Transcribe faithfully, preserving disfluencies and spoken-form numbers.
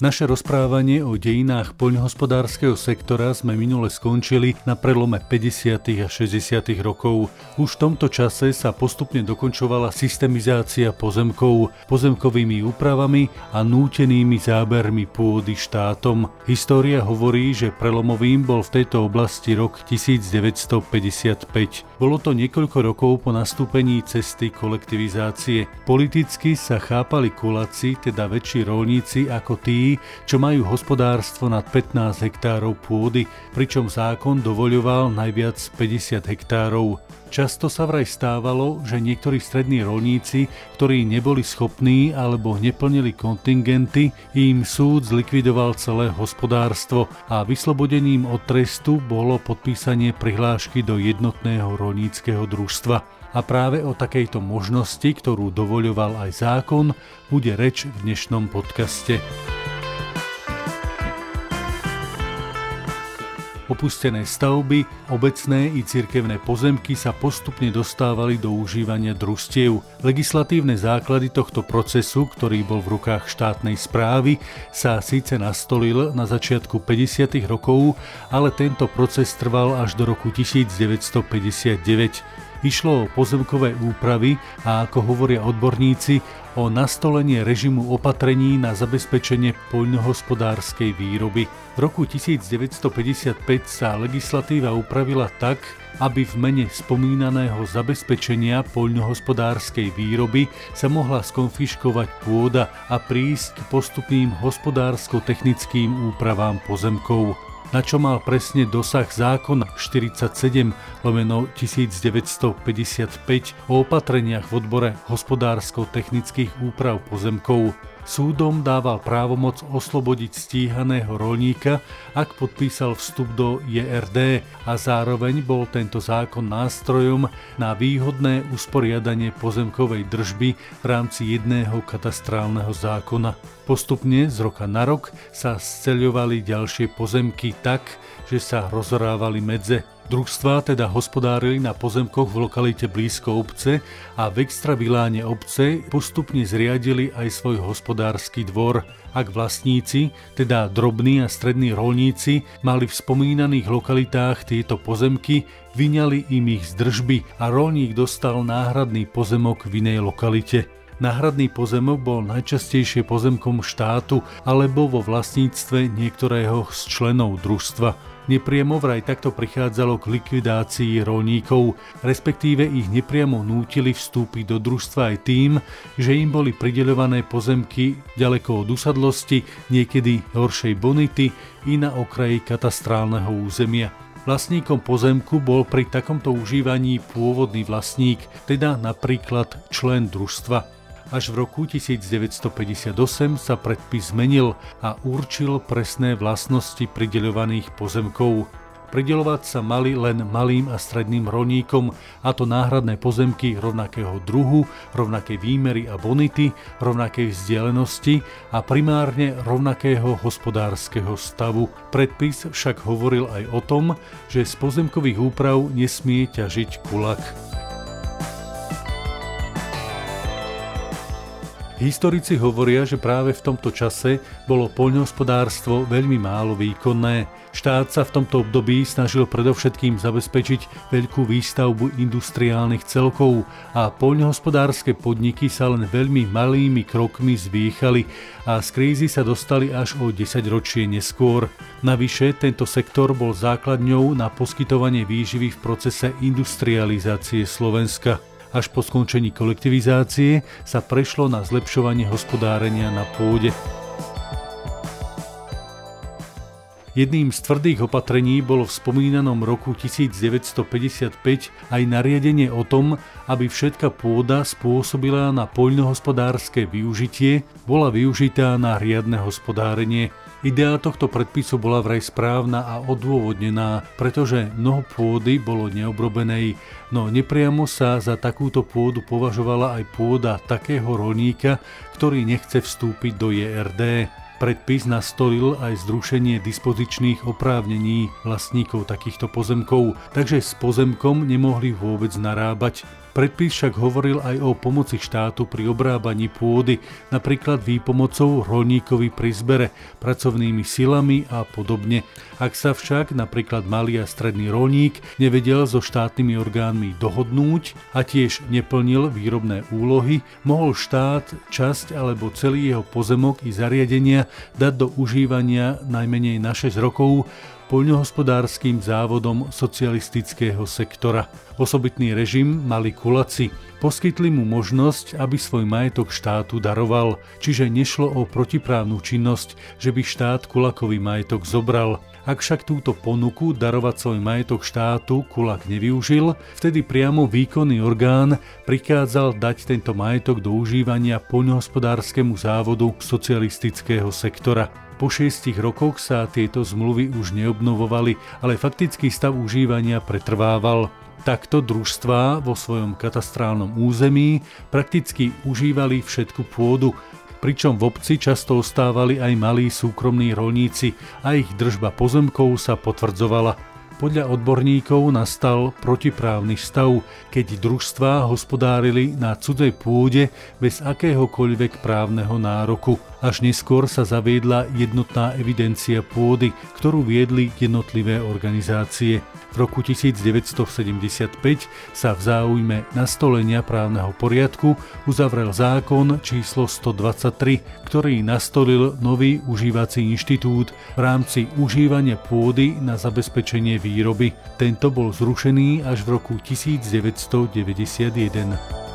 Naše rozprávanie o dejinách poľnohospodárskeho sektora sme minule skončili na prelome päťdesiatych a šesťdesiatych rokov. Už v tomto čase sa postupne dokončovala systemizácia pozemkov, pozemkovými úpravami a nútenými zábermi pôdy štátom. História hovorí, že prelomovým bol v tejto oblasti rok tisíc deväťsto päťdesiatpäť. Bolo to niekoľko rokov po nastúpení cesty kolektivizácie. Politicky sa chápali kuláci, teda väčší roľníci ako tí, čo majú hospodárstvo nad pätnásť hektárov pôdy, pričom zákon dovoľoval najviac päťdesiat hektárov. Často sa vraj stávalo, že niektorí strední roľníci, ktorí neboli schopní alebo neplnili kontingenty, im súd zlikvidoval celé hospodárstvo a vyslobodením od trestu bolo podpísanie prihlášky do jednotného roľníckeho družstva. A práve o takejto možnosti, ktorú dovoľoval aj zákon, bude reč v dnešnom podcaste. Opustené stavby, obecné i cirkevné pozemky sa postupne dostávali do užívania družstiev. Legislatívne základy tohto procesu, ktorý bol v rukách štátnej správy, sa síce nastolil na začiatku päťdesiatych rokov, ale tento proces trval až do roku tisíc deväťsto päťdesiatdeväť. Išlo o pozemkové úpravy a, ako hovoria odborníci, o nastolenie režimu opatrení na zabezpečenie poľnohospodárskej výroby. V roku tisíc deväťsto päťdesiatpäť sa legislatíva upravila tak, aby v mene spomínaného zabezpečenia poľnohospodárskej výroby sa mohla skonfiškovať pôda a prísť k postupným hospodársko-technickým úpravám pozemkov, na čo mal presne dosah zákon štyridsaťsedem lomeno tisíc deväťsto päťdesiatpäť o opatreniach v odbore hospodársko-technických úprav pozemkov. Súdom dával právomoc oslobodiť stíhaného roľníka, ak podpísal vstup do J R D, a zároveň bol tento zákon nástrojom na výhodné usporiadanie pozemkovej držby v rámci jedného katastrálneho zákona. Postupne z roka na rok sa sceľovali ďalšie pozemky tak, že sa rozrávali medze. Družstvá teda hospodárili na pozemkoch v lokalite blízko obce a v extraviláne obce postupne zriadili aj svoj hospodársky dvor. Ak vlastníci, teda drobní a strední roľníci, mali v spomínaných lokalitách tieto pozemky, vyňali im ich z držby a roľník dostal náhradný pozemok v inej lokalite. Náhradný pozemok bol najčastejšie pozemkom štátu alebo vo vlastníctve niektorého z členov družstva. Nepriamo vraj takto prichádzalo k likvidácii roľníkov, respektíve ich nepriamo nútili vstúpiť do družstva aj tým, že im boli prideľované pozemky ďaleko od usadlosti, niekedy horšej bonity i na okraji katastrálneho územia. Vlastníkom pozemku bol pri takomto užívaní pôvodný vlastník, teda napríklad člen družstva. Až v roku tisíc deväťsto päťdesiatosem sa predpis zmenil a určil presné vlastnosti prideľovaných pozemkov. Prideľovať sa mali len malým a stredným roľníkom, a to náhradné pozemky rovnakého druhu, rovnakej výmery a bonity, rovnakej vzdialenosti a primárne rovnakého hospodárskeho stavu. Predpis však hovoril aj o tom, že z pozemkových úprav nesmie ťažiť kulak. Historici hovoria, že práve v tomto čase bolo poľnohospodárstvo veľmi málo výkonné. Štát sa v tomto období snažil predovšetkým zabezpečiť veľkú výstavbu industriálnych celkov a poľnohospodárske podniky sa len veľmi malými krokmi zviechali a z krízy sa dostali až o desaťročie neskôr. Navyše tento sektor bol základňou na poskytovanie výživy v procese industrializácie Slovenska. Až po skončení kolektivizácie sa prešlo na zlepšovanie hospodárenia na pôde. Jedným z tvrdých opatrení bolo v spomínanom roku tisíc deväťsto päťdesiatpäť aj nariadenie o tom, aby všetka pôda spôsobila na poľnohospodárske využitie bola využitá na riadne hospodárenie. Idea tohto predpisu bola vraj správna a odôvodnená, pretože mnoho pôdy bolo neobrobenej, no nepriamo sa za takúto pôdu považovala aj pôda takého roľníka, ktorý nechce vstúpiť do J R D. Predpis nastolil aj zrušenie dispozičných oprávnení vlastníkov takýchto pozemkov, takže s pozemkom nemohli vôbec narábať. Predpis však hovoril aj o pomoci štátu pri obrábaní pôdy, napríklad výpomocou rolníkovi pri zbere, pracovnými silami a podobne. Ak sa však napríklad malý a stredný rolník nevedel so štátnymi orgánmi dohodnúť a tiež neplnil výrobné úlohy, mohol štát časť alebo celý jeho pozemok i zariadenia dať do užívania najmenej na šesť rokov poľnohospodárskym závodom socialistického sektora. Osobitný režim mali kulaci. Poskytli mu možnosť, aby svoj majetok štátu daroval, čiže nešlo o protiprávnu činnosť, že by štát kulakovi majetok zobral. Ak však túto ponuku darovať svoj majetok štátu kulak nevyužil, vtedy priamo výkonný orgán prikázal dať tento majetok do užívania poľnohospodárskemu závodu socialistického sektora. Po šiestich rokoch sa tieto zmluvy už neobnovovali, ale faktický stav užívania pretrvával. Takto družstvá vo svojom katastrálnom území prakticky užívali všetku pôdu, pričom v obci často ostávali aj malí súkromní rolníci a ich držba pozemkov sa potvrdzovala. Podľa odborníkov nastal protiprávny stav, keď družstvá hospodárili na cudzej pôde bez akéhokoľvek právneho nároku. Až neskôr sa zaviedla jednotná evidencia pôdy, ktorú viedli jednotlivé organizácie. V roku devätnásťsedemdesiatpäť sa v záujme nastolenia právneho poriadku uzavrel zákon číslo stodvadsaťtri, ktorý nastolil nový užívací inštitút v rámci užívania pôdy na zabezpečenie výroby. Tento bol zrušený až v roku devätnásťdeväťdesiatjeden.